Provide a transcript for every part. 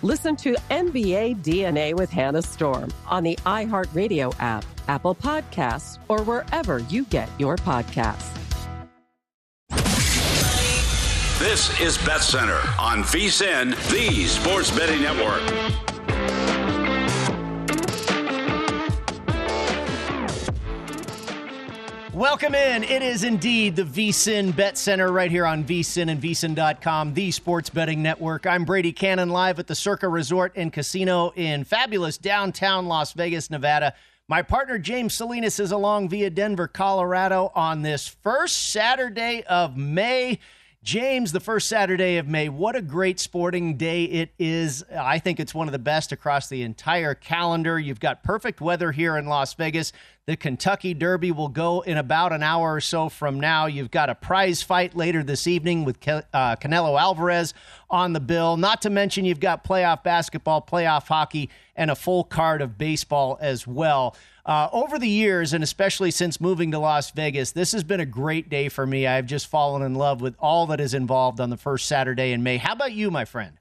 Listen to NBA DNA with Hannah Storm on the iHeartRadio app, Apple Podcasts, or wherever you get your podcasts. This is Bet Center on VSIN, the Sports Betting Network. Welcome in. It is indeed the VSIN Bet Center right here on VSIN and VSIN.com, the sports betting network. I'm Brady Cannon, live at the Circa Resort and Casino in fabulous downtown Las Vegas, Nevada. My partner James Salinas is along via Denver, Colorado on this first Saturday of May. James, the first Saturday of May, what a great sporting day it is. I think it's one of the best across the entire calendar. You've got perfect weather here in Las Vegas. The Kentucky Derby will go in about an hour or so from now. You've got a prize fight later this evening with Canelo Alvarez on the bill. Not to mention you've got playoff basketball, playoff hockey, and a full card of baseball as well. Over the years, and especially since moving to Las Vegas, this has been a great day for me. I've just fallen in love with all that is involved on the first Saturday in May. How about you, my friend?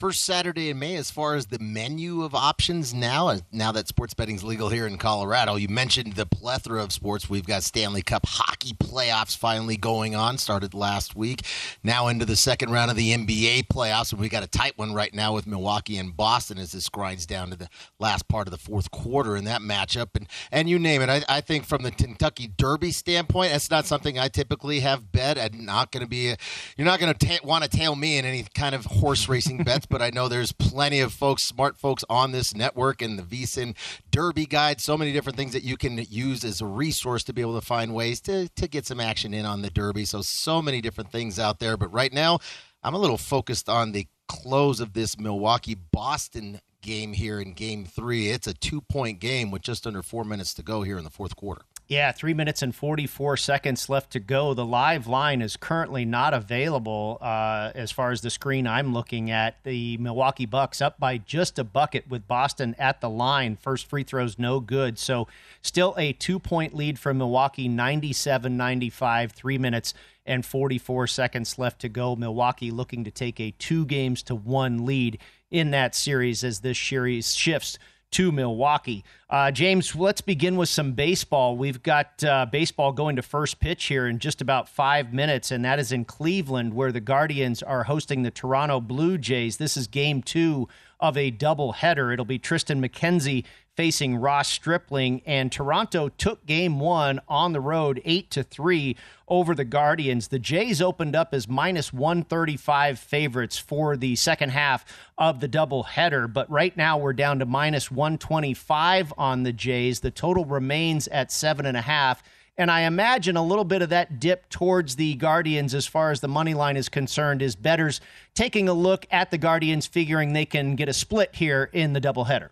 First Saturday in May, as far as the menu of options now that sports betting's legal here in Colorado, you mentioned the plethora of sports. We've got Stanley Cup hockey playoffs finally going on, started last week, now into the second round of the NBA playoffs, and we got a tight one right now with Milwaukee and Boston as this grinds down to the last part of the fourth quarter in that matchup, and you name it. I think from the Kentucky Derby standpoint, that's not something I typically have bet. You're not going to want to tail me in any kind of horse racing bet. But I know there's plenty of folks, smart folks on this network and the VSIN Derby Guide. So many different things that you can use as a resource to be able to find ways to get some action in on the Derby. So many different things out there. But right now, I'm a little focused on the close of this Milwaukee-Boston game here in Game 3. It's a 2-point game with just under 4 minutes to go here in the fourth quarter. Yeah, 3 minutes and 44 seconds left to go. The live line is currently not available as far as the screen I'm looking at. The Milwaukee Bucks up by just a bucket with Boston at the line. First free throw's no good. So still a 2-point lead for Milwaukee, 97-95, 3 minutes and 44 seconds left to go. Milwaukee looking to take a 2-1 lead in that series as this series shifts to Milwaukee. James, let's begin with some baseball. We've got baseball going to first pitch here in just about 5 minutes, and that is in Cleveland, where the Guardians are hosting the Toronto Blue Jays. This is game two of a doubleheader. It'll be Tristan McKenzie facing Ross Stripling, and Toronto took game one on the road 8-3 over the Guardians. The Jays opened up as -135 favorites for the second half of the doubleheader, but right now we're down to -125 on the Jays. The total remains at 7.5. And I imagine a little bit of that dip towards the Guardians as far as the money line is concerned is bettors taking a look at the Guardians, figuring they can get a split here in the doubleheader.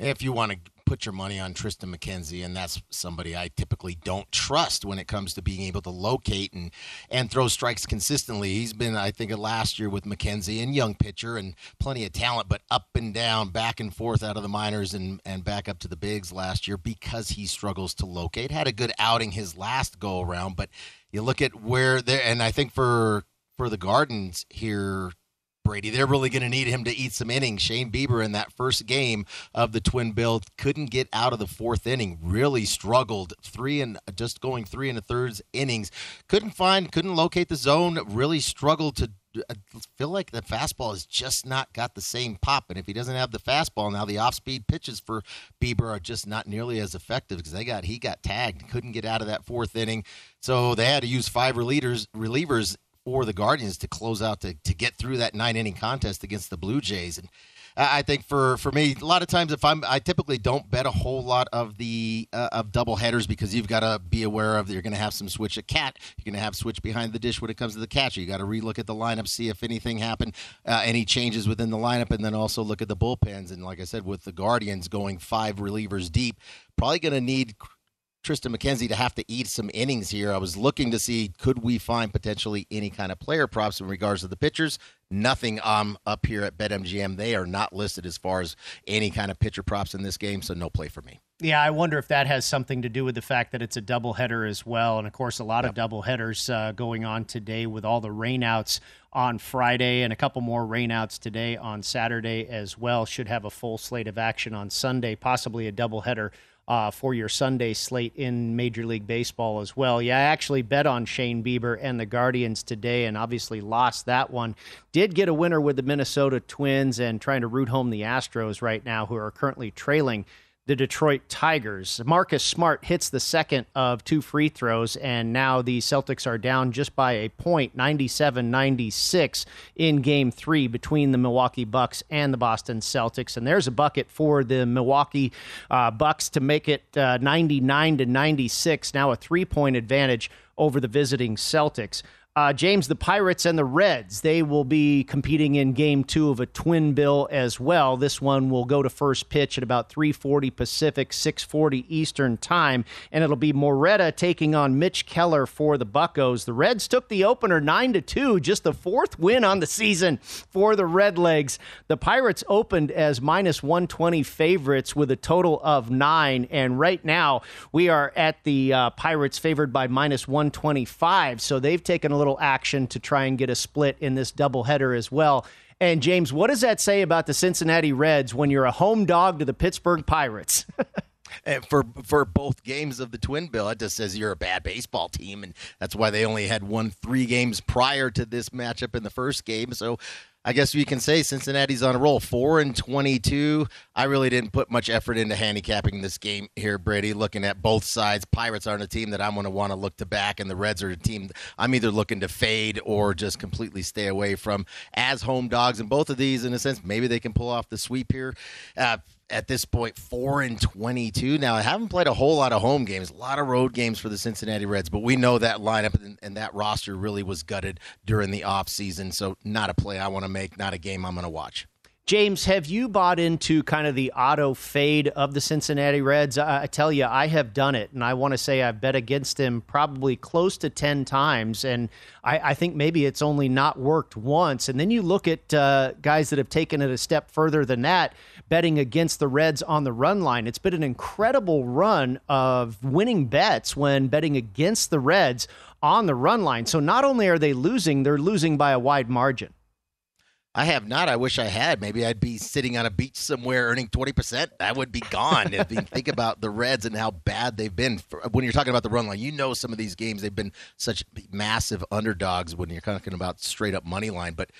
If you want to put your money on Tristan McKenzie, and that's somebody I typically don't trust when it comes to being able to locate and throw strikes consistently. He's been, I think, last year with McKenzie, and young pitcher and plenty of talent, but up and down, back and forth out of the minors and back up to the bigs last year because he struggles to locate. Had a good outing his last go around, but you look at where they're, and I think for the Guardians here, Brady, they're really going to need him to eat some innings. Shane Bieber in that first game of the twin bill couldn't get out of the fourth inning, really struggled, just going 3 1/3 innings. Couldn't locate the zone, really struggled to. I feel like the fastball has just not got the same pop, and if he doesn't have the fastball now, the off-speed pitches for Bieber are just not nearly as effective because he got tagged, couldn't get out of that fourth inning, so they had to use five relievers for the Guardians to close out, to get through that 9-inning contest against the Blue Jays. And I think for me, a lot of times I typically don't bet a whole lot of the of doubleheaders because you've got to be aware of that you're going to have some switch at cat. You're going to have switch behind the dish when it comes to the catcher. You got to relook at the lineup, see if anything happened, any changes within the lineup, and then also look at the bullpens. And like I said, with the Guardians going five relievers deep, probably going to need Tristan McKenzie to have to eat some innings here. I was looking to see, could we find potentially any kind of player props in regards to the pitchers? Nothing up here at BetMGM. They are not listed as far as any kind of pitcher props in this game, so no play for me. Yeah, I wonder if that has something to do with the fact that it's a doubleheader as well. And, of course, a lot of doubleheaders going on today with all the rainouts on Friday and a couple more rainouts today on Saturday as well. Should have a full slate of action on Sunday, possibly a doubleheader for your Sunday slate in Major League Baseball as well. Yeah, I actually bet on Shane Bieber and the Guardians today and obviously lost that one. Did get a winner with the Minnesota Twins and trying to root home the Astros right now, who are currently trailing the Detroit Tigers. Marcus Smart hits the second of two free throws, and now the Celtics are down just by a point, 97-96, in Game 3 between the Milwaukee Bucks and the Boston Celtics. And there's a bucket for the Milwaukee Bucks to make it 99-96, now a three-point advantage over the visiting Celtics. James, the Pirates and the Reds, they will be competing in Game 2 of a twin bill as well. This one will go to first pitch at about 3:40 Pacific, 6:40 Eastern time, and it'll be Moretta taking on Mitch Keller for the Buccos. The Reds took the opener 9-2, just the fourth win on the season for the Redlegs. The Pirates opened as -120 favorites with a total of 9, and right now we are at the Pirates favored by -125, so they've taken a little action to try and get a split in this doubleheader as well. And James, what does that say about the Cincinnati Reds when you're a home dog to the Pittsburgh Pirates? And for both games of the twin bill, it just says you're a bad baseball team, and that's why they only had won 3 games prior to this matchup in the first game. So I guess we can say Cincinnati's on a roll, 4-22. I really didn't put much effort into handicapping this game here, Brady, looking at both sides. Pirates aren't a team that I'm going to want to look to back, and the Reds are a team I'm either looking to fade or just completely stay away from as home dogs. And both of these, in a sense, maybe they can pull off the sweep here. At this point, 4-22. Now, I haven't played a whole lot of home games, a lot of road games for the Cincinnati Reds, but we know that lineup and that roster really was gutted during the offseason, so not a play I want to make, not a game I'm going to watch. James, have you bought into kind of the auto fade of the Cincinnati Reds? I tell you, I have done it, and I want to say I've bet against them probably close to 10 times, and I think maybe it's only not worked once. And then you look at guys that have taken it a step further than that, betting against the Reds on the run line. It's been an incredible run of winning bets when betting against the Reds on the run line. So not only are they losing, they're losing by a wide margin. I have not. I wish I had. Maybe I'd be sitting on a beach somewhere earning 20%. I would be gone. If you think about the Reds and how bad they've been when you're talking about the run line, you know, some of these games, they've been such massive underdogs when you're talking about straight up money line. But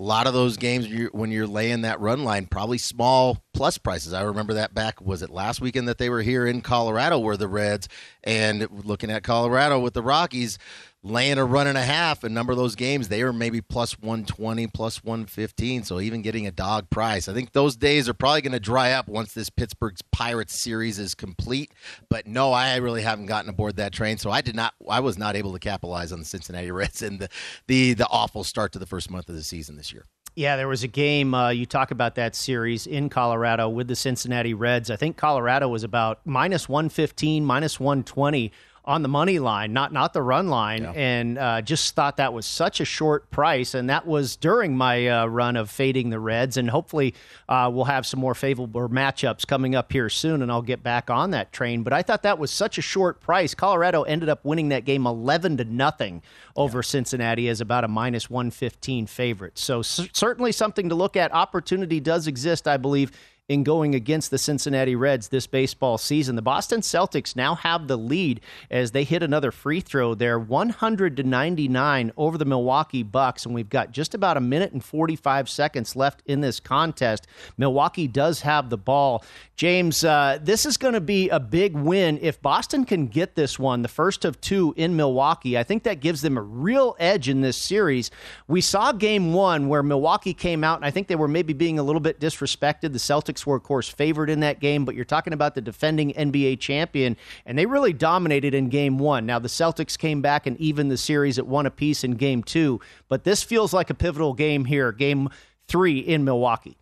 a lot of those games when you're laying that run line, probably small plus prices. I remember that back, was it last weekend that they were here in Colorado where the Reds, and looking at Colorado with the Rockies, laying a run and a half, a number of those games, they were maybe plus 120, plus 115, so even getting a dog price. I think those days are probably going to dry up once this Pittsburgh Pirates series is complete. But no, I really haven't gotten aboard that train, so I was not able to capitalize on the Cincinnati Reds and the awful start to the first month of the season this year. Yeah, there was a game, you talk about that series in Colorado with the Cincinnati Reds. I think Colorado was about minus 115, minus 120 on the money line, not the run line, yeah. And just thought that was such a short price, and that was during my run of fading the Reds, and hopefully we'll have some more favorable matchups coming up here soon, and I'll get back on that train. But I thought that was such a short price. Colorado ended up winning that game 11-0 over Cincinnati as about a minus 115 favorite. So certainly something to look at. Opportunity does exist, I believe, in going against the Cincinnati Reds this baseball season. The Boston Celtics now have the lead as they hit another free throw there, 100-99 over the Milwaukee Bucks, and we've got just about a minute and 45 seconds left in this contest. Milwaukee does have the ball. James, this is going to be a big win. If Boston can get this one, the first of two in Milwaukee, I think that gives them a real edge in this series. We saw game one where Milwaukee came out, and I think they were maybe being a little bit disrespected. The Celtics were, of course, favored in that game, but you're talking about the defending NBA champion, and they really dominated in game one. Now, the Celtics came back and evened the series at one apiece in game two, but this feels like a pivotal game here, game three in Milwaukee.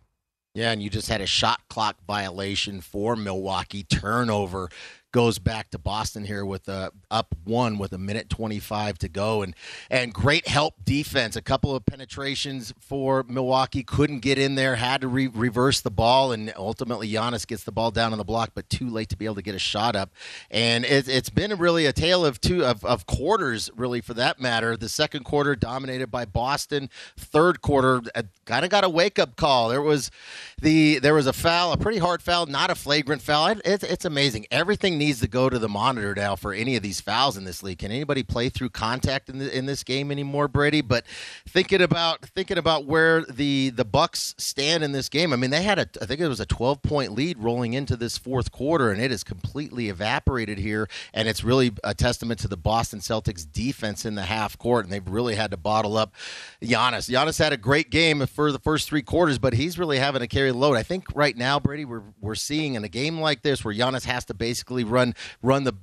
Yeah, and you just had a shot clock violation for Milwaukee. Turnover goes back to Boston here with up one with a minute 25 to go. And great help defense. A couple of penetrations for Milwaukee. Couldn't get in there. Had to reverse the ball. And ultimately, Giannis gets the ball down on the block, but too late to be able to get a shot up. And it's been really a tale of two quarters, really, for that matter. The second quarter dominated by Boston. Third quarter, kind of got a wake-up call. There was a foul, a pretty hard foul, not a flagrant foul. It's amazing. Everything needs to go to the monitor now for any of these fouls in this league. Can anybody play through contact in this game anymore, Brady? But thinking about where the Bucks stand in this game, I mean, they had I think it was a 12-point lead rolling into this fourth quarter, and it has completely evaporated here, and it's really a testament to the Boston Celtics defense in the half court, and they've really had to bottle up Giannis. Giannis had a great game for the first three quarters, but he's really having to carry the load. I think right now, Brady, we're seeing in a game like this where Giannis has to basically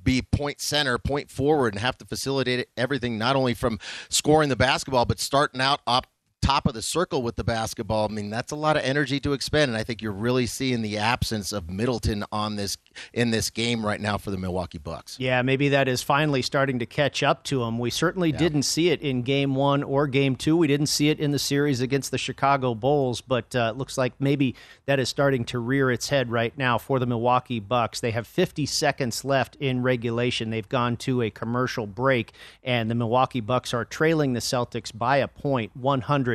be point center, point forward, and have to facilitate everything, not only from scoring the basketball, but starting out up top of the circle with the basketball. I mean, that's a lot of energy to expend, and I think you're really seeing the absence of Middleton in this game right now for the Milwaukee Bucks. Yeah, maybe that is finally starting to catch up to him. We certainly didn't see it in game one or game two. We didn't see it in the series against the Chicago Bulls, but it looks like maybe that is starting to rear its head right now for the Milwaukee Bucks. They have 50 seconds left in regulation. They've gone to a commercial break, and the Milwaukee Bucks are trailing the Celtics by a point, 100-99.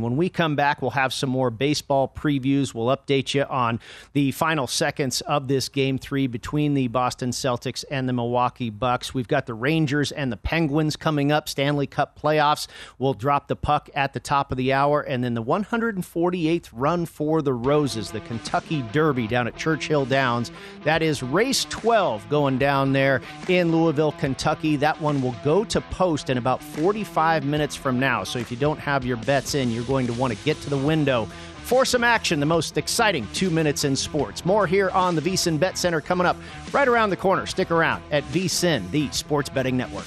When we come back, we'll have some more baseball previews. We'll update you on the final seconds of this game three between the Boston Celtics and the Milwaukee Bucks. We've got the Rangers and the Penguins coming up, Stanley Cup playoffs. We'll drop the puck at the top of the hour, and then the 148th run for the Roses, the Kentucky Derby down at Churchill Downs. That is race 12 going down there in Louisville, Kentucky. That one will go to post in about 45 minutes from now. So if you don't have your bets in, you're going to want to get to the window for some action. The most exciting 2 minutes in sports. More here on the VSIN Bet Center coming up right around the corner. Stick around at VSIN, the sports betting network.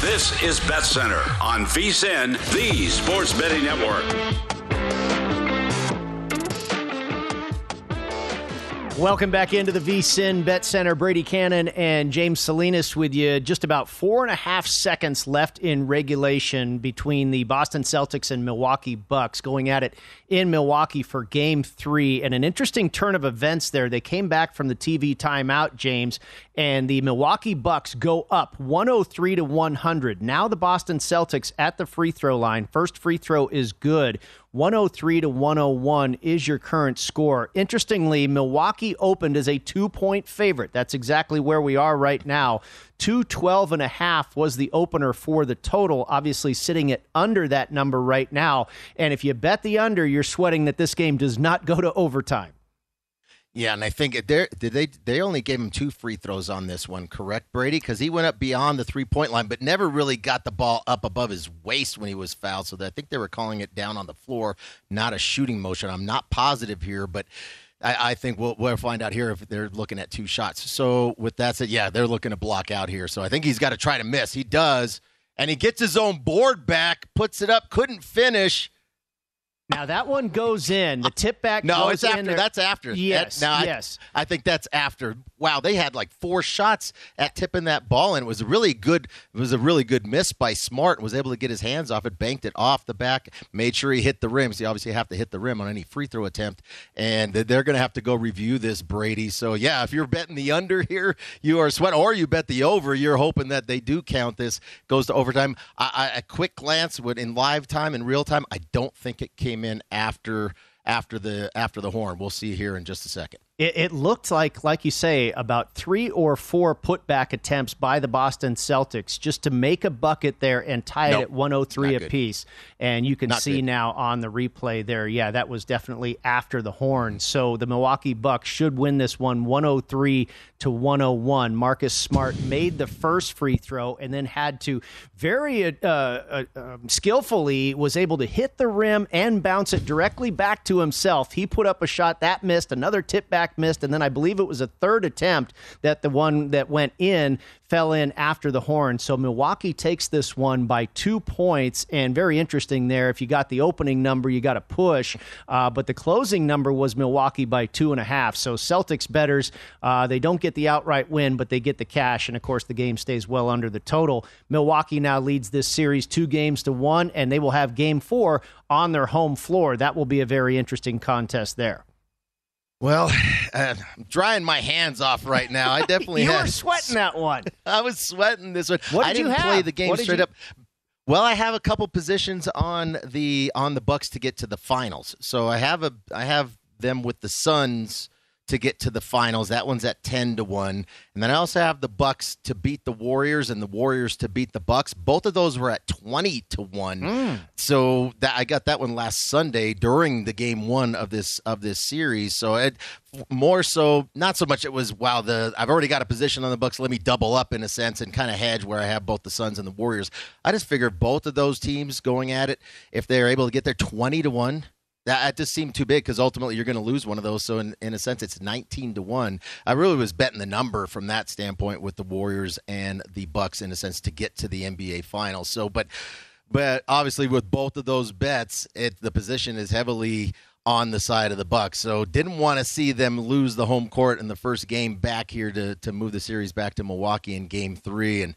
This is Bet Center on VSIN, the sports betting network. Welcome back into the VSIN Bet Center. Brady Cannon and James Salinas with you. Just about 4.5 seconds left in regulation between the Boston Celtics and Milwaukee Bucks, going at it in Milwaukee for Game 3. And an interesting turn of events there. They came back from the TV timeout, James, and the Milwaukee Bucks go up 103 to 100. Now the Boston Celtics at the free throw line. First free throw is good. 103 to 101 is your current score. Interestingly, Milwaukee opened as a 2-point favorite. That's exactly where we are right now. 212.5 was the opener for the total, obviously sitting at under that number right now. And if you bet the under, you're sweating that this game does not go to overtime. Yeah, and I think they only gave him 2 free throws on this one, correct, Brady? Because he went up beyond the 3-point line, but never really got the ball up above his waist when he was fouled. So I think they were calling it down on the floor, not a shooting motion. I'm not positive here, but I think we'll find out here if they're looking at 2 shots. So with that said, yeah, they're looking to block out here. So I think he's got to try to miss. He does, and he gets his own board back, puts it up, couldn't finish. Now, that one goes in. The tip back goes in. No, it's after. That's after. Yes, yes. I think that's after. Wow, they had like 4 shots at tipping that ball, and it was a really good miss by Smart. Was able to get his hands off it, banked it off the back, made sure he hit the rim. So you obviously have to hit the rim on any free throw attempt, and they're going to have to go review this, Brady. So, yeah, if you're betting the under here, you are sweating, or you bet the over, you're hoping that they do count this, goes to overtime. A quick glance in live time, in real time, I don't think it came in after the horn. We'll see here in just a second. It looked like you say, about 3 or 4 putback attempts by the Boston Celtics just to make a bucket there and tie it at 103 apiece. And you can see now on the replay there, yeah, that was definitely after the horn. So the Milwaukee Bucks should win this one 103-101. Marcus Smart made the first free throw and then had to skillfully was able to hit the rim and bounce it directly back to himself. He put up a shot that missed, another tip back missed, and then I believe it was a third attempt that the one that went in fell in after the horn. So Milwaukee takes this one by 2 points, and very interesting there. If you got the opening number, you got a push, but the closing number was Milwaukee by 2.5. So Celtics bettors, they don't get the outright win, but they get the cash, and of course the game stays well under the total. Milwaukee now leads this series 2-1, and they will have Game 4 on their home floor. That will be a very interesting contest there. Well, I'm drying my hands off right now. I definitely You were sweating that one. I was sweating this one. What did I didn't you have? Play the game straight up. Well, I have a couple positions on the Bucks to get to the finals. So I have them with the Suns to get to the finals. That one's at 10-1. And then I also have the Bucks to beat the Warriors and the Warriors to beat the Bucks. Both of those were at 20-1. So that I got that one last Sunday during the Game 1 of this series. So I've already got a position on the Bucks. Let me double up in a sense and kind of hedge where I have both the Suns and the Warriors. I just figured both of those teams going at it, if they're able to get there 20-1. That just seemed too big because ultimately you're going to lose one of those. So in a sense, it's 19-1. I really was betting the number from that standpoint with the Warriors and the Bucks in a sense to get to the NBA Finals. So, but obviously with both of those bets, the position is heavily on the side of the Bucks. So didn't want to see them lose the home court in the first game back here to move the series back to Milwaukee in Game 3, and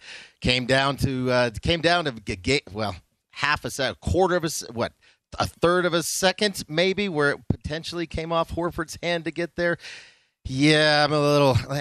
a third of a second, maybe, where it potentially came off Horford's hand to get there. Yeah,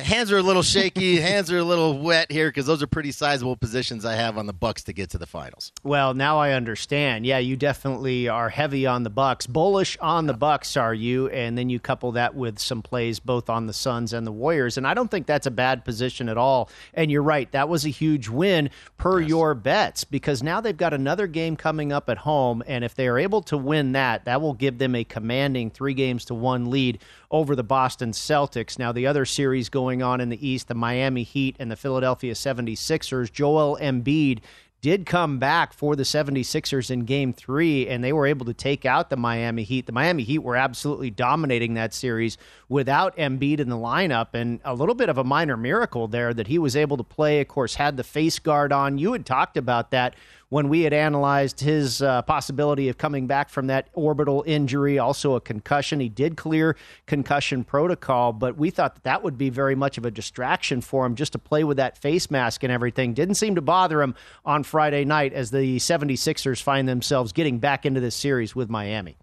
hands are a little shaky, hands are a little wet here because those are pretty sizable positions I have on the Bucks to get to the finals. Well, now I understand. Yeah, you definitely are heavy on the Bucks. Bullish on the Bucks are you, and then you couple that with some plays both on the Suns and the Warriors, and I don't think that's a bad position at all. And you're right, that was a huge win per your bets because now they've got another game coming up at home, and if they are able to win that will give them a commanding 3-1 lead over the Boston Celtics. Now, the other series going on in the East, the Miami Heat and the Philadelphia 76ers, Joel Embiid did come back for the 76ers in Game 3, and they were able to take out the Miami Heat. The Miami Heat were absolutely dominating that series without Embiid in the lineup, and a little bit of a minor miracle there that he was able to play. Of course, had the face guard on. You had talked about that when we had analyzed his possibility of coming back from that orbital injury, also a concussion. He did clear concussion protocol, but we thought that would be very much of a distraction for him just to play with that face mask and everything. Didn't seem to bother him on Friday night as the 76ers find themselves getting back into this series with Miami.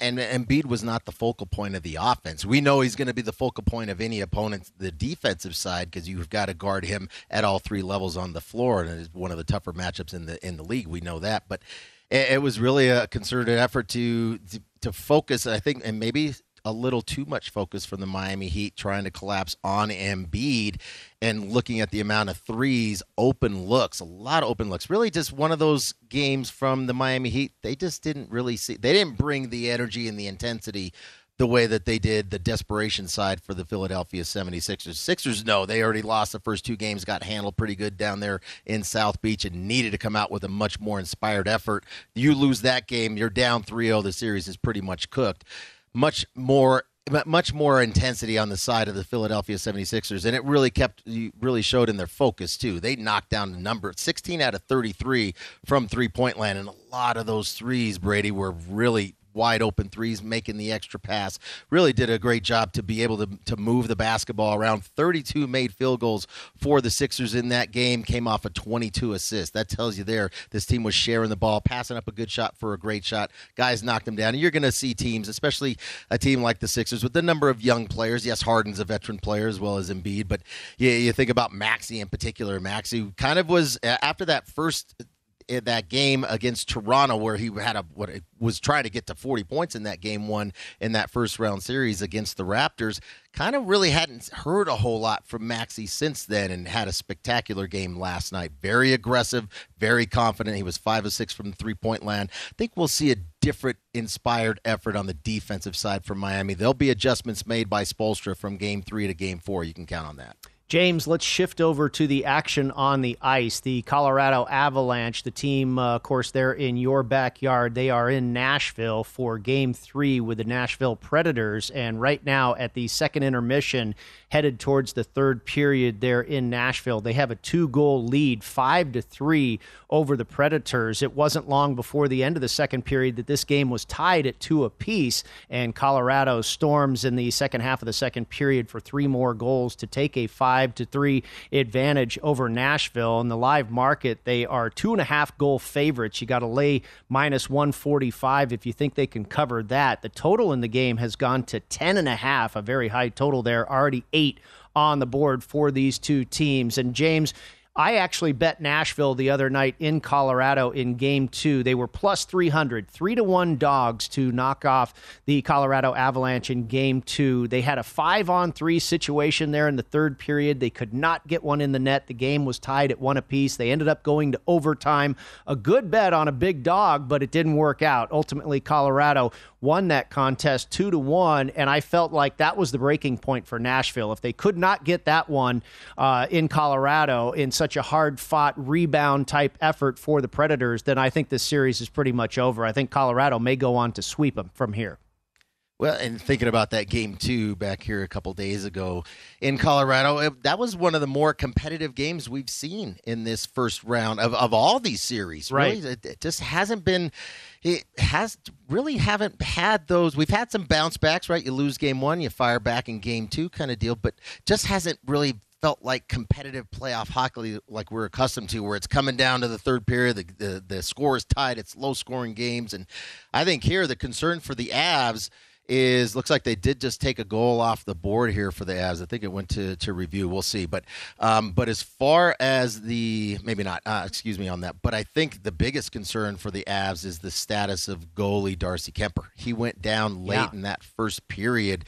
And Embiid was not the focal point of the offense. We know he's going to be the focal point of any opponent, the defensive side, because you've got to guard him at all three levels on the floor, and it's one of the tougher matchups in the league. We know that, but it was really a concerted effort to focus, I think, and maybe a little too much focus from the Miami Heat trying to collapse on Embiid and looking at the amount of threes, open looks, a lot of open looks. Really just one of those games from the Miami Heat. They just didn't really see. They didn't bring the energy and the intensity the way that they did the desperation side for the Philadelphia 76ers. Sixers, no, they already lost the first 2 games, got handled pretty good down there in South Beach and needed to come out with a much more inspired effort. You lose that game, you're down 3-0. The series is pretty much cooked. Much more intensity on the side of the Philadelphia 76ers, and it really showed in their focus too. They knocked down the number 16 out of 33 from three-point land, and a lot of those threes, Brady, were really wide open threes, making the extra pass. Really did a great job to be able to move the basketball around. 32 made field goals for the Sixers in that game, came off a 22 assist. That tells you there this team was sharing the ball, passing up a good shot for a great shot. Guys knocked them down. And you're going to see teams, especially a team like the Sixers, with the number of young players. Yes, Harden's a veteran player as well as Embiid, but you think about Maxey in particular. Maxey kind of was, after that first in that game against Toronto, where he had was trying to get to 40 points in that game one in that first round series against the Raptors. Kind of really hadn't heard a whole lot from Maxey since then, and had a spectacular game last night. Very aggressive, very confident. He was 5 of 6 from 3-point land. I think we'll see a different inspired effort on the defensive side from Miami. There'll be adjustments made by Spoelstra from game 3 to game 4. You can count on that. James, let's shift over to the action on the ice. The Colorado Avalanche, the team, of course, they're in your backyard. They are in Nashville for Game 3 with the Nashville Predators. And right now at the second intermission, headed towards the third period, they're in Nashville. They have a 2-goal lead, 5-3 over the Predators. It wasn't long before the end of the second period that this game was tied at 2 apiece. And Colorado storms in the second half of the second period for 3 more goals to take a 5-3 advantage over Nashville. In the live market, they are 2.5 goal favorites. You got to lay -145 if you think they can cover that. The total in the game has gone to 10.5, a very high total there. Already 8 on the board for these two teams. And James, I actually bet Nashville the other night in Colorado in Game 2. They were plus 300, 3-1 dogs to knock off the Colorado Avalanche in Game 2. They had a 5-on-3 situation there in the third period. They could not get one in the net. The game was tied at 1 apiece. They ended up going to overtime. A good bet on a big dog, but it didn't work out. Ultimately, Colorado won that contest 2-1, and I felt like that was the breaking point for Nashville. If they could not get that one in Colorado in such a hard-fought rebound-type effort for the Predators, then I think this series is pretty much over. I think Colorado may go on to sweep them from here. Well, and thinking about that Game 2 back here a couple days ago in Colorado, that was one of the more competitive games we've seen in this first round of all these series. Right. Really. It just hasn't been – it has really haven't had those. We've had some bounce backs, right? You lose Game 1, you fire back in Game 2 kind of deal, but just hasn't really – felt like competitive playoff hockey like we're accustomed to, where it's coming down to the third period, the score is tied, it's low-scoring games. And I think here the concern for the Avs is, looks like they did just take a goal off the board here for the Avs. I think it went to review. We'll see. But as far as the, maybe not, excuse me on that, but I think the biggest concern for the Avs is the status of goalie Darcy Kemper. He went down late in that first period.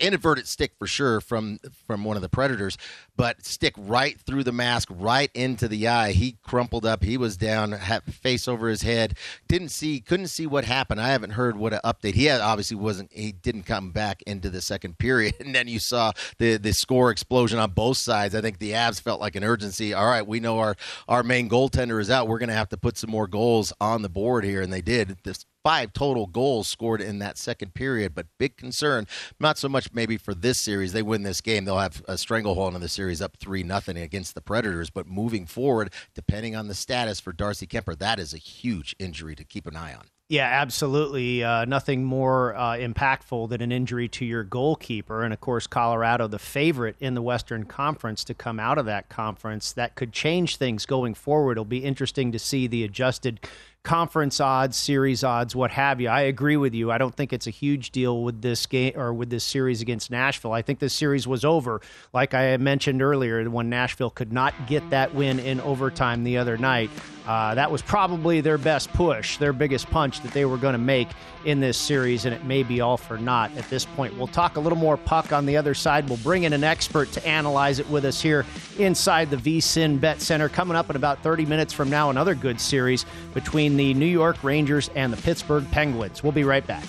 Inadvertent stick for sure from one of the Predators, but stick right through the mask, right into the eye. He crumpled up. He was down, had face over his head. Couldn't see what happened. I haven't heard what an update. He had obviously he didn't come back into the second period. And then you saw the score explosion on both sides. I think the Avs felt like an urgency. All right, we know our main goaltender is out. We're going to have to put some more goals on the board here. And they did. 5 total goals scored in that second period, but big concern, not so much maybe for this series. They win this game, they'll have a stranglehold on the series, up 3-0 against the Predators. But moving forward, depending on the status for Darcy Kemper, that is a huge injury to keep an eye on. Yeah, absolutely. Nothing more impactful than an injury to your goalkeeper. And, of course, Colorado, the favorite in the Western Conference to come out of that conference. That could change things going forward. It'll be interesting to see the adjusted conference odds, series odds, what have you. I agree with you. I don't think it's a huge deal with this game or with this series against Nashville. I think this series was over, like I mentioned earlier, when Nashville could not get that win in overtime the other night. That was probably their best push, their biggest punch that they were going to make in this series, and it may be all for naught at this point. We'll talk a little more puck on the other side. We'll bring in an expert to analyze it with us here inside the VSIN Bet Center. Coming up in about 30 minutes from now, another good series between the New York Rangers and the Pittsburgh Penguins. We'll be right back.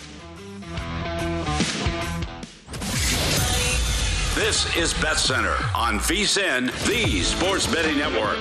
This is Bet Center on VSIN, the Sports Betting Network.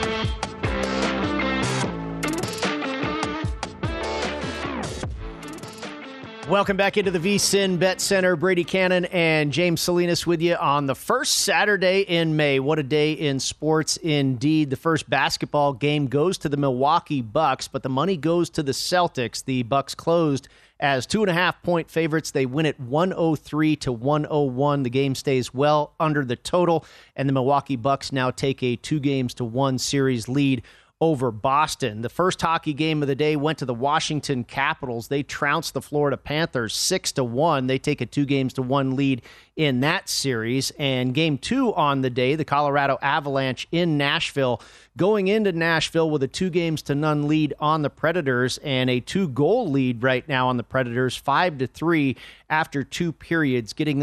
Welcome back into the VSIN Bet Center. Brady Cannon and James Salinas with you on the first Saturday in May. What a day in sports indeed. The first basketball game goes to the Milwaukee Bucks, but the money goes to the Celtics. The Bucks closed as 2.5-point favorites. They win it 103-101. The game stays well under the total, and the Milwaukee Bucks now take a 2-1 series lead over Boston. The first hockey game of the day went to the Washington Capitals. They trounced the Florida Panthers 6-1. They take a 2-1 lead in that series. And game two on the day, the Colorado Avalanche in Nashville, going into Nashville with a 2-0 lead on the Predators and a 2-goal lead right now on the Predators, 5-3 after 2 periods, getting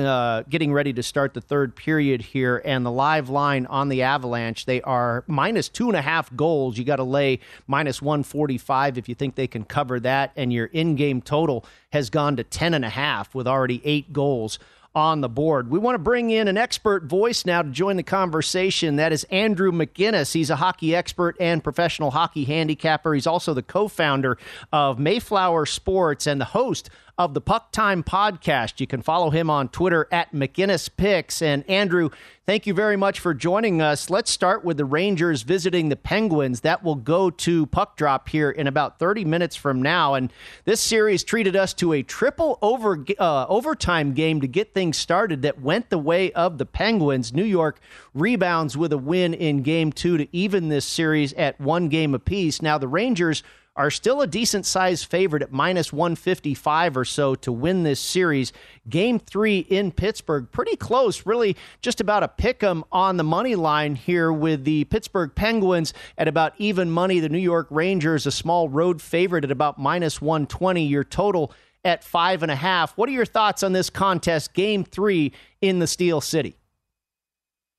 ready to start the third period here. And the live line on the Avalanche, they are minus 2.5 goals. You got to lay minus 145 if you think they can cover that. And your in-game total has gone to 10.5 with already 8 goals on the board. We want to bring in an expert voice now to join the conversation. That is Andrew McGinnis. He's a hockey expert and professional hockey handicapper. He's also the co-founder of Mayflower Sports and the host of the Puck Time podcast. You can follow him on Twitter at McGinnisPicks. And Andrew, thank you very much for joining us. Let's start with the Rangers visiting the Penguins. That will go to puck drop here in about 30 minutes from now. And this series treated us to a triple overtime game to get things started that went the way of the Penguins. New York rebounds with a win in game two to even this series at 1 game apiece. Now the Rangers are still a decent-sized favorite at minus 155 or so to win this series. Game three in Pittsburgh, pretty close, really just about a pick-em on the money line here with the Pittsburgh Penguins at about even money. The New York Rangers, a small road favorite at about minus 120, your total at 5.5. What are your thoughts on this contest, game three in the Steel City?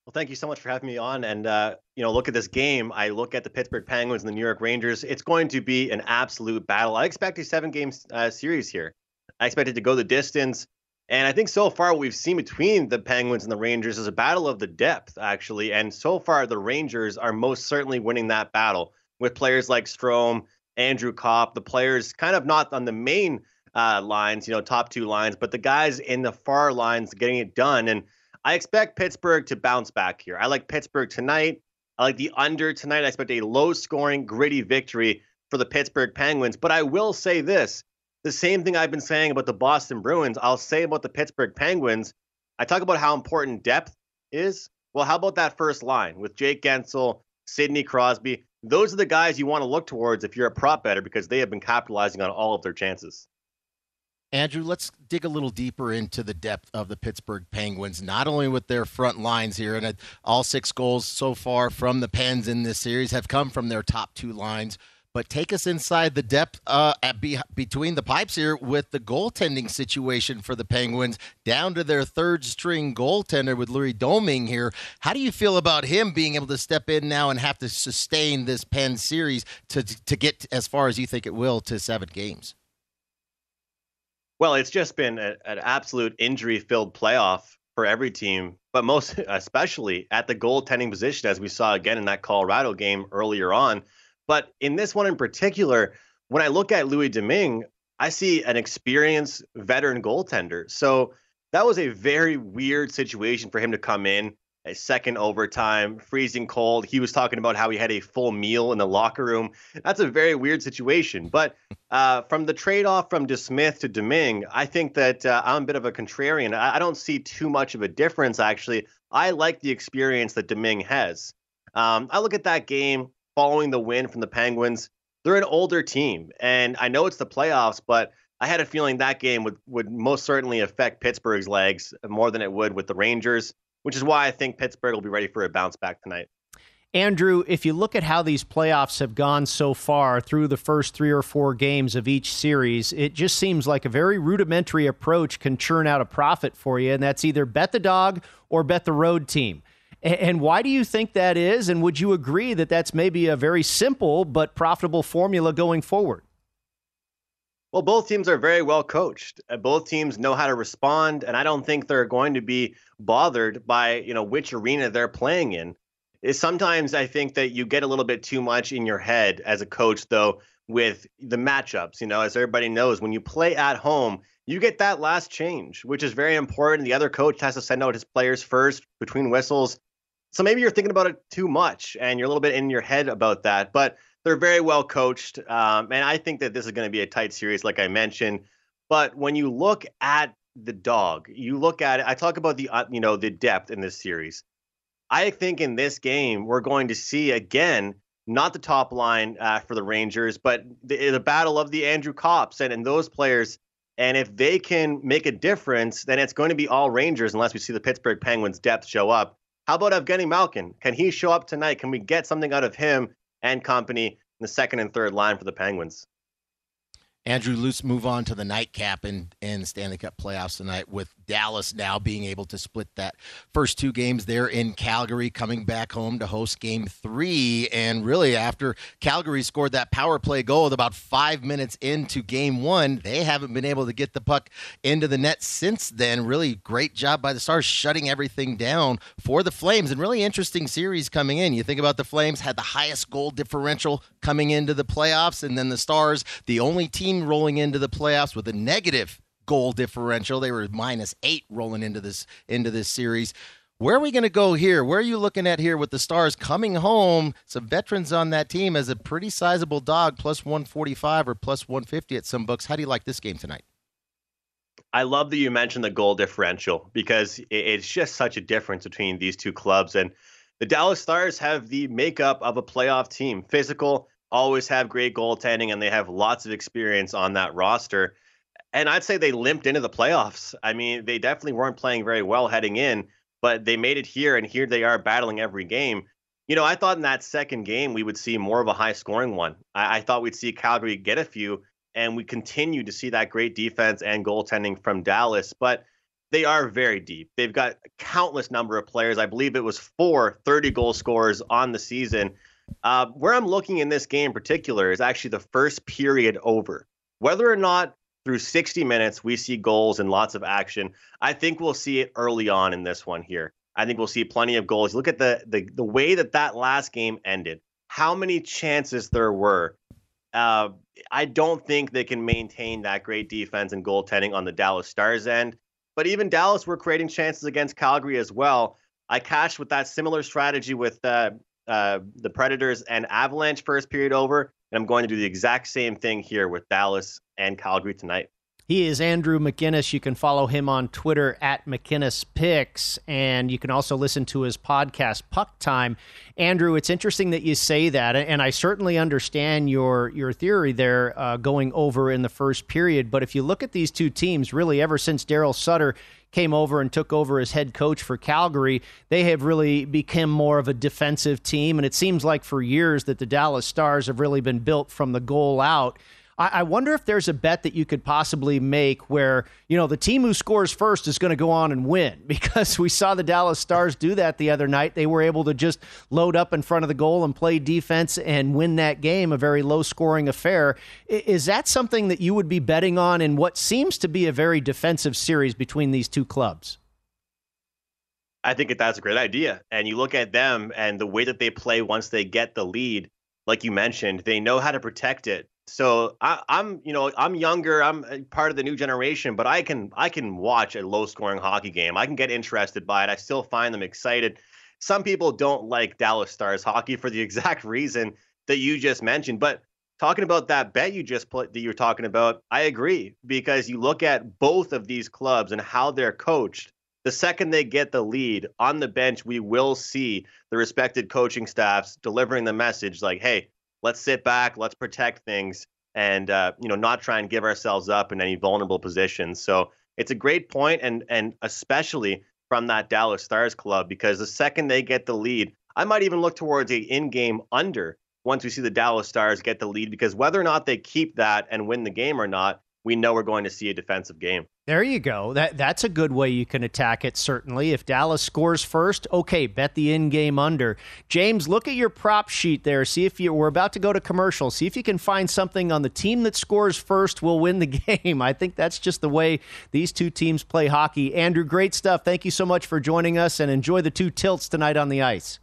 Well, thank you so much for having me on. And, look at this game. I look at the Pittsburgh Penguins and the New York Rangers. It's going to be an absolute battle. I expect a 7-game series here. I expect it to go the distance. And I think so far what we've seen between the Penguins and the Rangers is a battle of the depth, actually. And so far, the Rangers are most certainly winning that battle with players like Strome, Andrew Kopp, the players kind of not on the main lines, top two lines, but the guys in the far lines getting it done. And I expect Pittsburgh to bounce back here. I like Pittsburgh tonight. I like the under tonight. I expect a low-scoring, gritty victory for the Pittsburgh Penguins. But I will say this, the same thing I've been saying about the Boston Bruins, I'll say about the Pittsburgh Penguins. I talk about how important depth is. Well, how about that first line with Jake Guentzel, Sidney Crosby? Those are the guys you want to look towards if you're a prop bettor because they have been capitalizing on all of their chances. Andrew, let's dig a little deeper into the depth of the Pittsburgh Penguins, not only with their front lines here, and all 6 goals so far from the Pens in this series have come from their top two lines, but take us inside the depth between the pipes here with the goaltending situation for the Penguins, down to their third-string goaltender with Louis Domingue here. How do you feel about him being able to step in now and have to sustain this Pens series to get as far as you think it will to 7 games? Well, it's just been an absolute injury-filled playoff for every team, but most especially at the goaltending position, as we saw again in that Colorado game earlier on. But in this one in particular, when I look at Louis Domingue, I see an experienced veteran goaltender. So that was a very weird situation for him to come in, a second overtime, freezing cold. He was talking about how he had a full meal in the locker room. That's a very weird situation. But from the trade-off from DeSmith to Domingue, I think that I'm a bit of a contrarian. I don't see too much of a difference, actually. I like the experience that Domingue has. I look at that game following the win from the Penguins. They're an older team, and I know it's the playoffs, but I had a feeling that game would most certainly affect Pittsburgh's legs more than it would with the Rangers, which is why I think Pittsburgh will be ready for a bounce back tonight. Andrew, if you look at how these playoffs have gone so far through the first 3 or 4 games of each series, it just seems like a very rudimentary approach can churn out a profit for you, and that's either bet the dog or bet the road team. And why do you think that is, and would you agree that that's maybe a very simple but profitable formula going forward? Well, both teams are very well coached. Both teams know how to respond, and I don't think they're going to be bothered by, which arena they're playing in. Sometimes I think that you get a little bit too much in your head as a coach, though, with the matchups. As everybody knows, when you play at home, you get that last change, which is very important. The other coach has to send out his players first between whistles. So maybe you're thinking about it too much, and you're a little bit in your head about that. But they're very well coached, and I think that this is going to be a tight series, like I mentioned. But when you look at the dog, you look at it. I talk about the the depth in this series. I think in this game we're going to see again not the top line for the Rangers, but the battle of the Andrew Kopps and those players And if they can make a difference, then it's going to be all Rangers unless we see the Pittsburgh Penguins depth show up. How about Evgeny Malkin? Can he show up tonight? Can we get something out of him and company in the second and third line for the Penguins? Andrew, let's move on to the nightcap in the Stanley Cup playoffs tonight, with Dallas now being able to split that first two games there in Calgary, coming back home to host Game 3. And really, after Calgary scored that power play goal with about 5 minutes into Game 1, they haven't been able to get the puck into the net since then. Really great job by the Stars shutting everything down for the Flames. And really interesting series coming in. You think about the Flames had the highest goal differential coming into the playoffs, and then the Stars, the only team rolling into the playoffs with a negative goal differential. They were -8 rolling into this series. Where are we going to go here? Where are you looking at here with the Stars coming home? Some veterans on that team as a pretty sizable dog, +145 or +150 at some books. How do you like this game tonight? I love that you mentioned the goal differential, because it's just such a difference between these two clubs. And the Dallas Stars have the makeup of a playoff team. Physical, always have great goaltending, and they have lots of experience on that roster. And I'd say they limped into the playoffs. I mean, they definitely weren't playing very well heading in, but they made it here, and here they are battling every game. You know, I thought in that second game we would see more of a high-scoring one. I thought we'd see Calgary get a few, and we continue to see that great defense and goaltending from Dallas. But they are very deep. They've got a countless number of players. I believe it was 4 30-goal scorers on the season. Where I'm looking in this game in particular is actually the first period over. Whether or not through 60 minutes we see goals and lots of action, I think we'll see it early on in this one here. I think we'll see plenty of goals. Look at the way that last game ended, how many chances there were. I don't think they can maintain that great defense and goaltending on the Dallas Stars end. But even Dallas were creating chances against Calgary as well. I cashed with that similar strategy with the Predators and Avalanche first period over, and I'm going to do the exact same thing here with Dallas and Calgary tonight. He is Andrew McGinnis. You can follow him on Twitter @McGinnisPicks, and you can also listen to his podcast, Puck Time. Andrew, it's interesting that you say that, and I certainly understand your theory there going over in the first period, but if you look at these two teams, really ever since Daryl Sutter came over and took over as head coach for Calgary, they have really become more of a defensive team, and it seems like for years that the Dallas Stars have really been built from the goal out. I wonder if there's a bet that you could possibly make where, you know, the team who scores first is going to go on and win, because we saw the Dallas Stars do that the other night. They were able to just load up in front of the goal and play defense and win that game, a very low-scoring affair. Is that something that you would be betting on in what seems to be a very defensive series between these two clubs? I think that's a great idea. And you look at them and the way that they play once they get the lead, like you mentioned, they know how to protect it. So I'm younger. I'm part of the new generation, but I can watch a low-scoring hockey game. I can get interested by it. I still find them excited. Some people don't like Dallas Stars hockey for the exact reason that you just mentioned. But talking about that bet you just put that you were talking about, I agree, because you look at both of these clubs and how they're coached. The second they get the lead on the bench, we will see the respected coaching staffs delivering the message like, hey, let's sit back, let's protect things, and not try and give ourselves up in any vulnerable positions. So it's a great point, and especially from that Dallas Stars club, because the second they get the lead, I might even look towards an in-game under once we see the Dallas Stars get the lead, because whether or not they keep that and win the game or not, we know we're going to see a defensive game. There you go. That's a good way you can attack it, certainly. If Dallas scores first, okay, bet the in-game under. James, look at your prop sheet there. See if we're about to go to commercial. See if you can find something on the team that scores first will win the game. I think that's just the way these two teams play hockey. Andrew, great stuff. Thank you so much for joining us, and enjoy the two tilts tonight on the ice.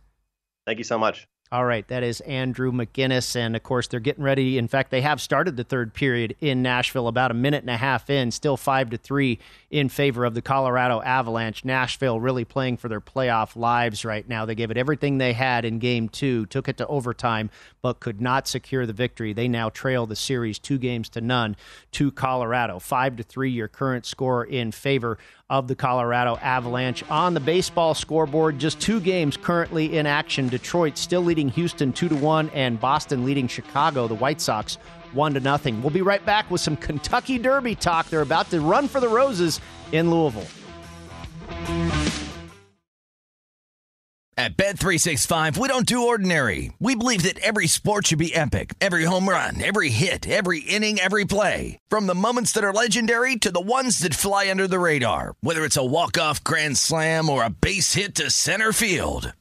Thank you so much. All right, that is Andrew McGinnis, and of course they're getting ready. In fact, they have started the third period in Nashville, about a minute and a half in, still 5-3 in favor of the Colorado Avalanche. Nashville really playing for their playoff lives right now. They gave it everything they had in Game 2, took it to overtime, but could not secure the victory. They now trail the series 2-0 to Colorado. 5-3, your current score in favor of the Colorado Avalanche. On the baseball scoreboard, just two games currently in action. Detroit still leading leading Houston 2-1 and Boston leading Chicago, the White Sox, 1-0. We'll be right back with some Kentucky Derby talk. They're about to run for the roses in Louisville. At Bet365, we don't do ordinary. We believe that every sport should be epic. Every home run, every hit, every inning, every play. From the moments that are legendary to the ones that fly under the radar. Whether it's a walk-off grand slam or a base hit to center field.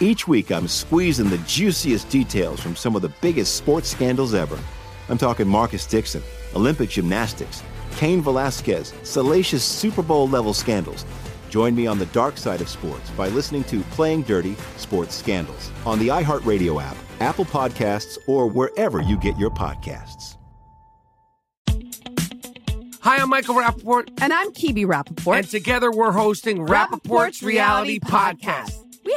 Each week, I'm squeezing the juiciest details from some of the biggest sports scandals ever. I'm talking Marcus Dixon, Olympic gymnastics, Cain Velasquez, salacious Super Bowl-level scandals. Join me on the dark side of sports by listening to Playing Dirty Sports Scandals on the iHeartRadio app, Apple Podcasts, or wherever you get your podcasts. Hi, I'm Michael Rappaport. And I'm Kibi Rappaport. And together we're hosting Rappaport's Reality Podcast. We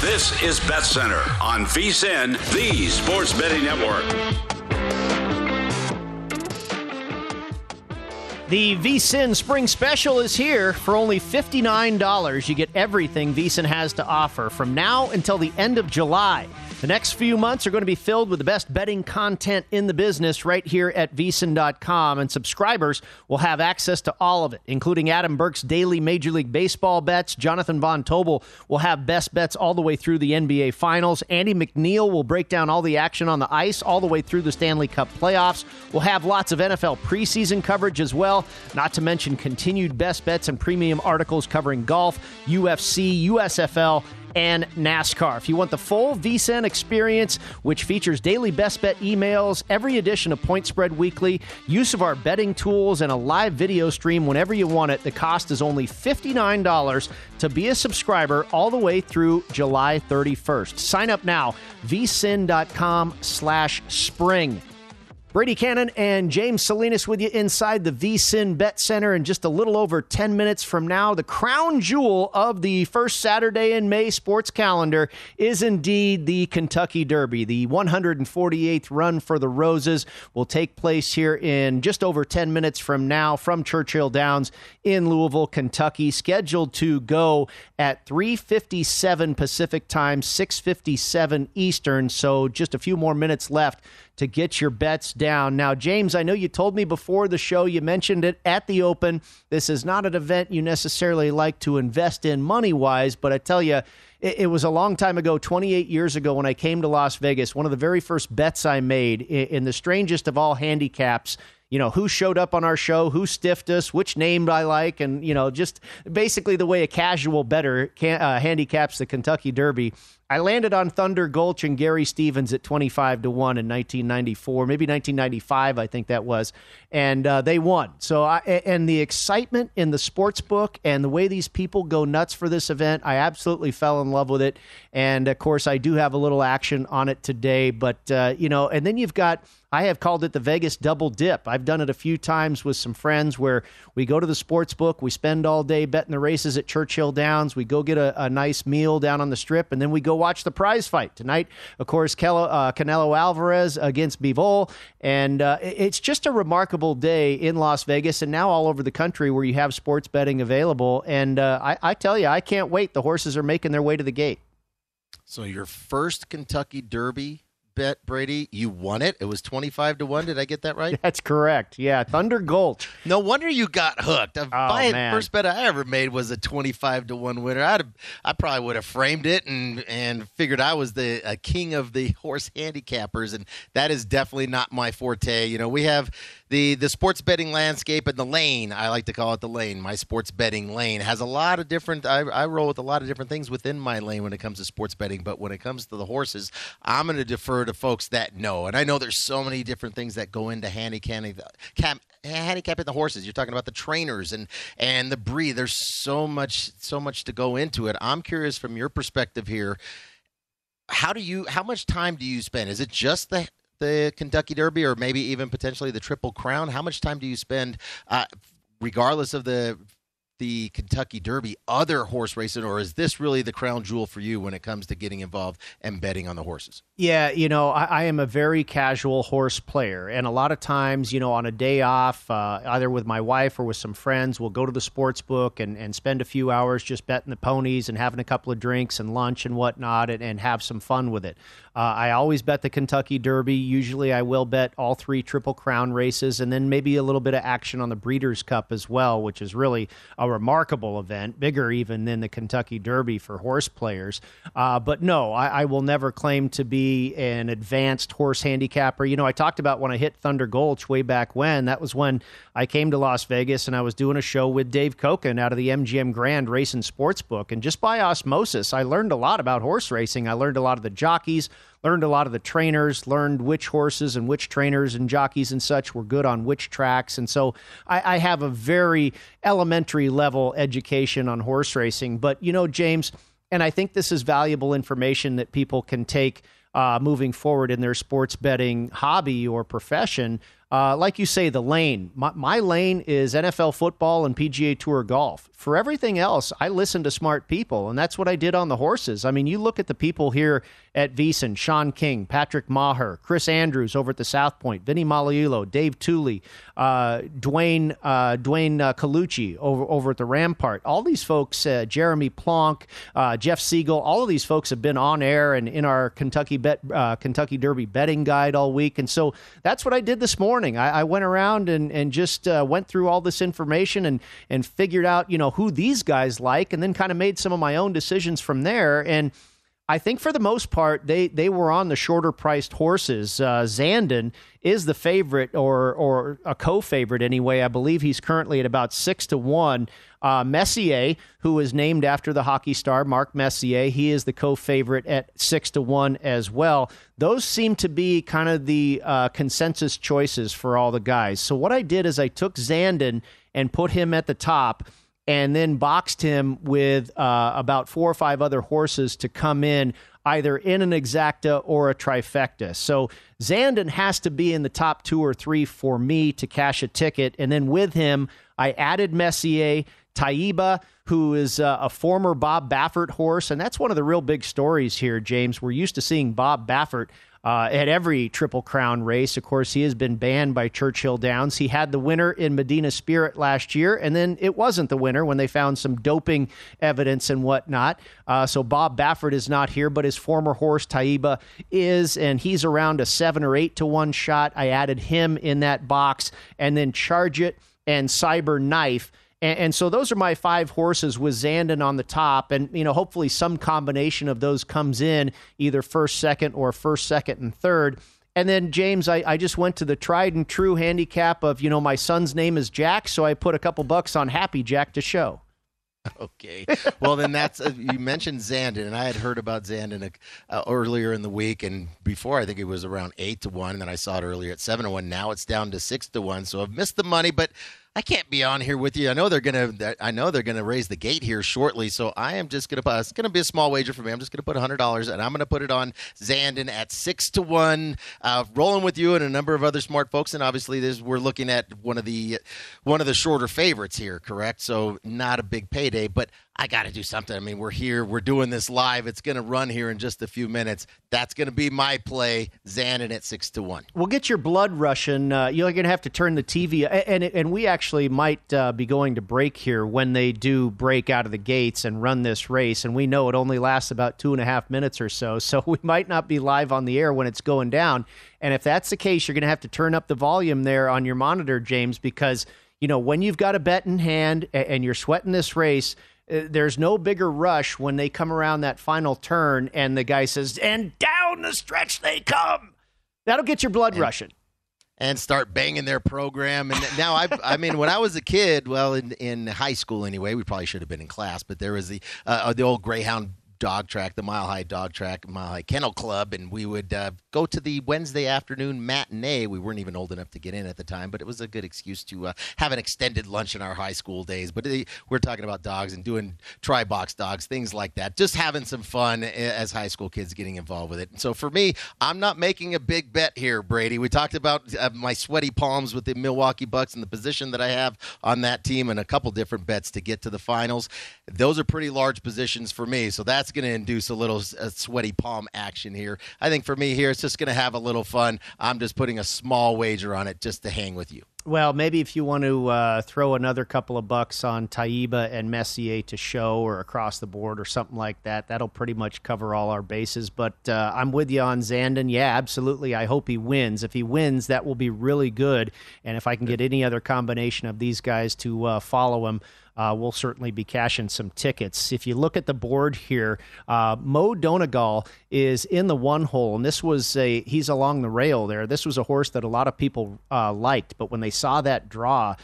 This is Bet Center on VSIN, the sports betting network. The VSIN Spring Special is here. For only $59, you get everything VSIN has to offer from now until the end of July. The next few months are going to be filled with the best betting content in the business right here at VSIN.com, and subscribers will have access to all of it, including Adam Burke's daily Major League Baseball bets. Jonathan Von Tobel will have best bets all the way through the NBA Finals. Andy McNeil will break down all the action on the ice all the way through the Stanley Cup playoffs. We'll have lots of NFL preseason coverage as well. Not to mention continued best bets and premium articles covering golf, UFC, USFL, and NASCAR. If you want the full VSiN experience, which features daily best bet emails, every edition of Point Spread Weekly, use of our betting tools, and a live video stream whenever you want it, the cost is only $59 to be a subscriber all the way through July 31st. Sign up now, vsin.com/spring. Brady Cannon and James Salinas with you inside the VSIN Bet Center in just a little over 10 minutes from now. The crown jewel of the first Saturday in May sports calendar is indeed the Kentucky Derby. The 148th run for the Roses will take place here in just over 10 minutes from now from Churchill Downs in Louisville, Kentucky, scheduled to go at 3:57 Pacific time, 6:57 Eastern. So just a few more minutes left to get your bets down. Now, James, I know you told me before the show, you mentioned it at the Open, this is not an event you necessarily like to invest in money-wise, but I tell you, it was a long time ago, 28 years ago, when I came to Las Vegas, one of the very first bets I made in the strangest of all handicaps, you know, who showed up on our show, who stiffed us, which name I like, and, you know, just basically the way a casual bettor handicaps the Kentucky Derby. I landed on Thunder Gulch and Gary Stevens at 25-1 in 1994, maybe 1995, I think that was, and they won. So, and the excitement in the sports book and the way these people go nuts for this event, I absolutely fell in love with it. And of course, I do have a little action on it today, but you know, and then you've got, I have called it the Vegas double dip. I've done it a few times with some friends where we go to the sports book, we spend all day betting the races at Churchill Downs, we go get a nice meal down on the Strip, and then we go watch the prize fight tonight. Of course, Canelo Alvarez against Bivol, and it's just a remarkable day in Las Vegas and now all over the country where you have sports betting available. And I tell you, I can't wait. The horses are making their way to the gate. So your first Kentucky Derby bet, Brady, you won it. It was 25-1. Did I get that right? That's correct. Yeah, Thunder Gulch. No wonder you got hooked. The first bet I ever made was a 25-1 winner. I probably would have framed it and figured I was the king of the horse handicappers, and that is definitely not my forte. You know, we have the sports betting landscape, and the lane, I like to call it the lane, my sports betting lane, has a lot of different, I roll with a lot of different things within my lane when it comes to sports betting, but when it comes to the horses, I'm going to defer to folks that know. And I know there's so many different things that go into handicapping the horses. You're talking about the trainers and the breed. There's so much to go into it. I'm curious from your perspective here, how much time do you spend? Is it just the Kentucky Derby, or maybe even potentially the Triple Crown? How much time do you spend, regardless of the Kentucky Derby, other horse racing, or is this really the crown jewel for you when it comes to getting involved and betting on the horses? Yeah, you know, I am a very casual horse player, and a lot of times, you know, on a day off, either with my wife or with some friends, we'll go to the sports book and spend a few hours just betting the ponies and having a couple of drinks and lunch and whatnot, and have some fun with it. I always bet the Kentucky Derby. Usually I will bet all three Triple Crown races, and then maybe a little bit of action on the Breeders' Cup as well, which is really a remarkable event, bigger even than the Kentucky Derby for horse players. But no, I will never claim to be an advanced horse handicapper. You know, I talked about when I hit Thunder Gulch way back when. That was when I came to Las Vegas and I was doing a show with Dave Koken out of the MGM Grand Race and Sportsbook. And just by osmosis, I learned a lot about horse racing. I learned a lot of the jockeys, learned a lot of the trainers, learned which horses and which trainers and jockeys and such were good on which tracks. And so I have a very elementary level education on horse racing. But, you know, James, and I think this is valuable information that people can take moving forward in their sports betting hobby or profession. Like you say, the lane. My lane is NFL football and PGA Tour golf. For everything else, I listen to smart people, and that's what I did on the horses. I mean, you look at the people here at VSIN, Sean King, Patrick Maher, Chris Andrews over at the South Point, Vinny Maliulo, Dave Tooley, Dwayne Colucci over at the Rampart. All these folks, Jeremy Plonk, Jeff Siegel, all of these folks have been on air and in our Kentucky Derby betting guide all week, and so that's what I did this morning. I went around and just went through all this information and figured out, you know, who these guys like, and then kind of made some of my own decisions from there. And I think for the most part, they were on the shorter priced horses. Zandon is the favorite or a co-favorite anyway. I believe he's currently at about 6-1. Messier, who is named after the hockey star Mark Messier, he is the co-favorite at 6-1 as well. Those seem to be kind of the consensus choices for all the guys. So what I did is I took Zandon and put him at the top, and then boxed him with about 4 or 5 other horses to come in, either in an exacta or a trifecta. So Zandon has to be in the top 2 or 3 for me to cash a ticket. And then with him, I added Messier, Taiba, who is a former Bob Baffert horse. And that's one of the real big stories here, James. We're used to seeing Bob Baffert at every Triple Crown race. Of course, he has been banned by Churchill Downs. He had the winner in Medina Spirit last year, and then it wasn't the winner when they found some doping evidence and whatnot. So Bob Baffert is not here, but his former horse, Taiba, is, and he's around a 7 or 8 to 1 shot. I added him in that box, and then Charge It and Cyber Knife. And so those are my 5 horses with Zandon on the top. And, you know, hopefully some combination of those comes in either first, second, or first, second, and third. And then, James, I just went to the tried and true handicap of, you know, my son's name is Jack, so I put a couple bucks on Happy Jack to show. Okay. Well, then that's you mentioned Zandon, and I had heard about Zandon earlier in the week, and before I think it was around 8 to 1, and then I saw it earlier at 7 to 1. Now it's down to 6 to 1, so I've missed the money, but I can't be on here with you. I know they're gonna raise the gate here shortly, so I am just gonna put. It's gonna be a small wager for me. I'm just gonna put $100, and I'm gonna put it on Zandon at 6 to 1. Rolling with you and a number of other smart folks, and obviously we're looking at one of the shorter favorites here, correct? So not a big payday, but I got to do something. I mean, we're here. We're doing this live. It's going to run here in just a few minutes. That's going to be my play, Zandon at 6 to 1. We'll get your blood rushing. You're going to have to turn the TV. And we actually might be going to break here when they do break out of the gates and run this race. And we know it only lasts about 2.5 minutes or so. So we might not be live on the air when it's going down. And if that's the case, you're going to have to turn up the volume there on your monitor, James, because, you know, when you've got a bet in hand and you're sweating this race, there's no bigger rush when they come around that final turn and the guy says, and down the stretch they come. That'll get your blood rushing. And start banging their program. And now, I mean, when I was a kid, well, in high school anyway, we probably should have been in class, but there was the old Greyhound dog track, the Mile High Dog Track, Mile High Kennel Club, and we would go to the Wednesday afternoon matinee. We weren't even old enough to get in at the time, but it was a good excuse to have an extended lunch in our high school days. But we're talking about dogs and doing tri-box dogs, things like that, just having some fun as high school kids getting involved with it. And so for me, I'm not making a big bet here, Brady. We talked about my sweaty palms with the Milwaukee Bucks and the position that I have on that team and a couple different bets to get to the finals. Those are pretty large positions for me, so that's going to induce a little sweaty palm action here. I think for me here, it's just going to have a little fun. I'm just putting a small wager on it just to hang with you. Well, maybe if you want to throw another couple of bucks on Taiba and Messier to show or across the board or something like that, that'll pretty much cover all our bases. But I'm with you on Zandon. Yeah, absolutely. I hope he wins. If he wins, that will be really good. And if I can get any other combination of these guys to follow him, we'll certainly be cashing some tickets. If you look at the board here, Mo Donegal is in the one hole, and this was he's along the rail there. This was a horse that a lot of people liked, but when they saw that draw,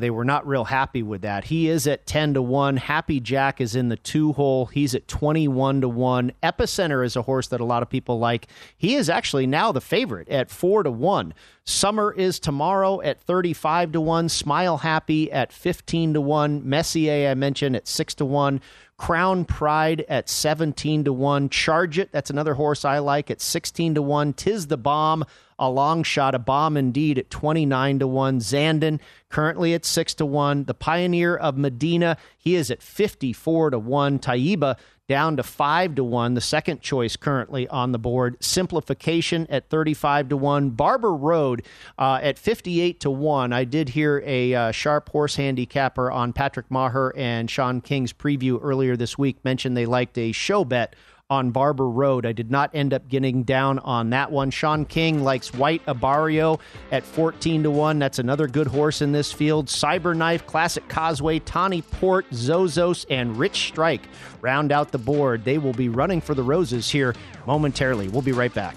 they were not real happy with that. He is at 10 to 1. Happy Jack is in the 2 hole. He's at 21 to 1. Epicenter is a horse that a lot of people like. He is actually now the favorite at 4 to 1. Summer is Tomorrow at 35 to 1. Smile Happy at 15 to 1. Messier, I mentioned, at 6 to 1. Crown Pride at 17 to 1. Charge It, that's another horse I like, at 16 to 1. Tis the Bomb, a long shot, a bomb indeed, at 29 to 1. Zandon, currently at 6 to 1. The Pioneer of Medina, he is at 54 to 1. Taiba, down to 5 to 1, the second choice currently on the board. Simplification at 35 to 1. Barber Road at 58 to 1. I did hear a sharp horse handicapper on Patrick Maher and Sean King's preview earlier this week mentioned they liked a show bet on Barber Road. I did not end up getting down on that one. Sean King likes White Abario at 14 to 1. That's another good horse in this field. Cyberknife, Classic Causeway, Tawny Port, Zozos, and Rich Strike round out the board. They will be running for the roses here momentarily. We'll be right back.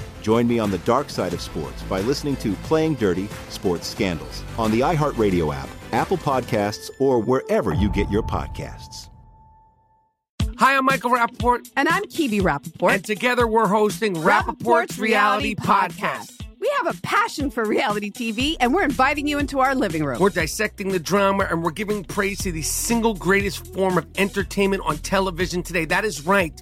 Join me on the dark side of sports by listening to Playing Dirty Sports Scandals on the iHeartRadio app, Apple Podcasts, or wherever you get your podcasts. Hi, I'm Michael Rappaport. And I'm Kiwi Rappaport. And together we're hosting Rappaport's Reality Podcast. We have a passion for reality TV, and we're inviting you into our living room. We're dissecting the drama, and we're giving praise to the single greatest form of entertainment on television today. That is right.